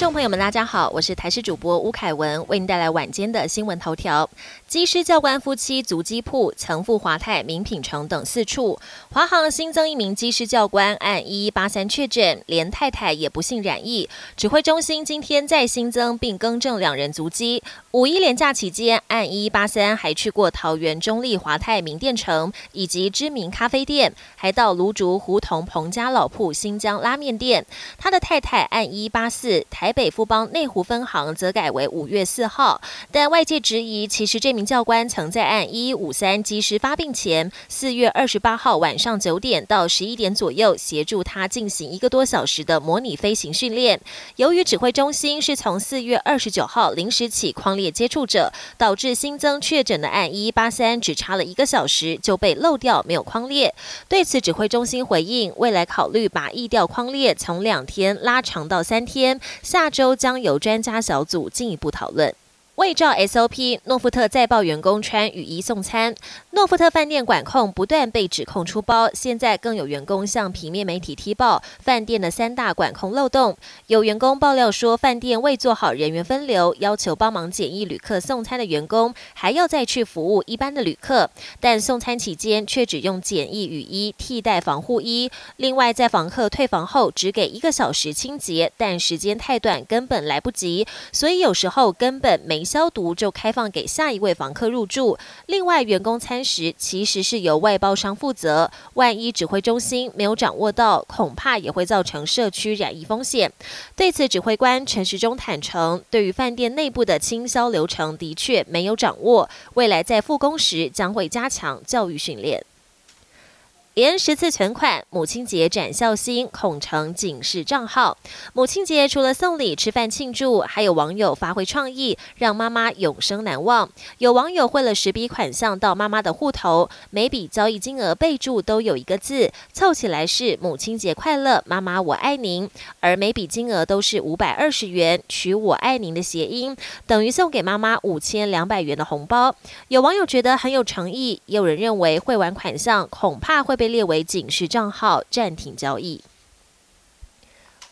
众朋友们大家好，我是台视主播吴凯文，为您带来晚间的新闻头条。机师教官夫妻足机铺曾赴华泰、名品城等四处，华航新增一名机师教官按1183确诊，连太太也不幸染疫。指挥中心今天再新增并更正2人足迹。5.1连假期间按1183还去过桃园中立华泰名店城以及知名咖啡店，还到芦竹胡同彭家老铺新疆拉面店。他的太太按1184台北富邦内湖分行则改为5月4号，但外界质疑，其实这名教官曾在按1153机师发病前，4月28号晚上9点到11点左右，协助他进行1个多小时的模拟飞行训练。由于指挥中心是从4月29号零时起匡列接触者，导致新增确诊的按1183只差了1个小时就被漏掉，没有匡列。对此，指挥中心回应，未来考虑把疫调匡列从2天拉长到3天。下周将由专家小组进一步讨论。未照 SOP， 诺富特再曝员工穿雨衣送餐。诺富特饭店管控不断被指控出包，现在更有员工向平面媒体踢爆饭店的3大管控漏洞。有员工爆料说，饭店未做好人员分流，要求帮忙检疫旅客送餐的员工，还要再去服务一般的旅客，但送餐期间却只用检疫雨衣替代防护衣。另外，在房客退房后只给1个小时清洁，但时间太短，根本来不及，所以有时候根本没消毒就开放给下一位房客入住。另外，员工餐食其实是由外包商负责，万一指挥中心没有掌握到，恐怕也会造成社区染疫风险。对此，指挥官陈时中坦承，对于饭店内部的清消流程的确没有掌握，未来在复工时将会加强教育训练。连10次存款，母亲节展孝心，恐成警示账号。母亲节除了送礼、吃饭庆祝，还有网友发挥创意，让妈妈永生难忘。有网友汇了10笔款项到妈妈的户头，每笔交易金额备注都有1个字，凑起来是母亲节快乐，妈妈我爱您。而每笔金额都是520元，取我爱您的谐音，等于送给妈妈5200元的红包。有网友觉得很有诚意，也有人认为汇完款项恐怕会被列为警示账号，暂停交易。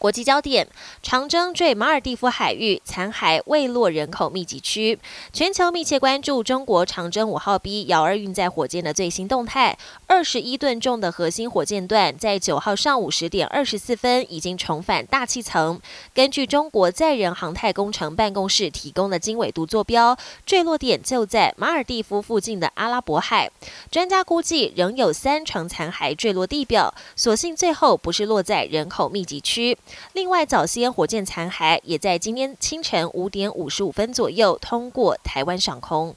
国际焦点：长征坠马尔地夫海域，残骸未落人口密集区。全球密切关注中国长征5号 B 遥二运载火箭的最新动态。21吨重的核心火箭段在9号上午10点24分已经重返大气层。根据中国载人航太工程办公室提供的经纬度坐标，坠落点就在马尔地夫附近的阿拉伯海。专家估计，仍有30%残骸坠落地表，所幸最后不是落在人口密集区。另外，早先火箭残骸也在今天清晨5点55分左右通过台湾上空。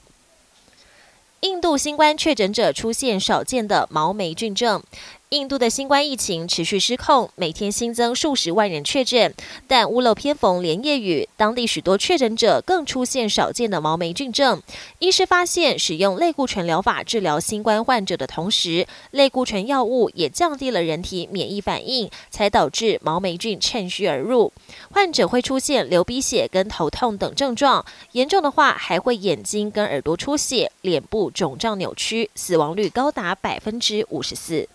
印度新冠确诊者出现少见的毛霉菌症。印度的新冠疫情持续失控，每天新增数十万人确诊，但屋漏偏逢连夜雨，当地许多确诊者更出现少见的毛霉菌症。医师发现，使用类固醇疗法治疗新冠患者的同时，类固醇药物也降低了人体免疫反应，才导致毛霉菌趁虚而入。患者会出现流鼻血跟头痛等症状，严重的话还会眼睛跟耳朵出血，脸部肿胀扭曲，死亡率高达54%。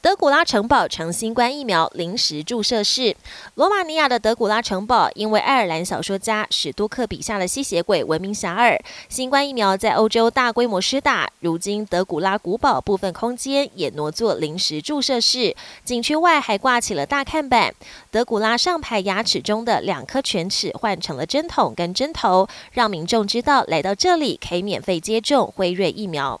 德古拉城堡成新冠疫苗临时注射室。罗马尼亚的德古拉城堡因为爱尔兰小说家史都克笔下的吸血鬼闻名遐迩，新冠疫苗在欧洲大规模施打，如今德古拉古堡部分空间也挪作临时注射室，景区外还挂起了大看板。德古拉上排牙齿中的2颗犬齿换成了针筒跟针头，让民众知道来到这里可以免费接种辉瑞疫苗。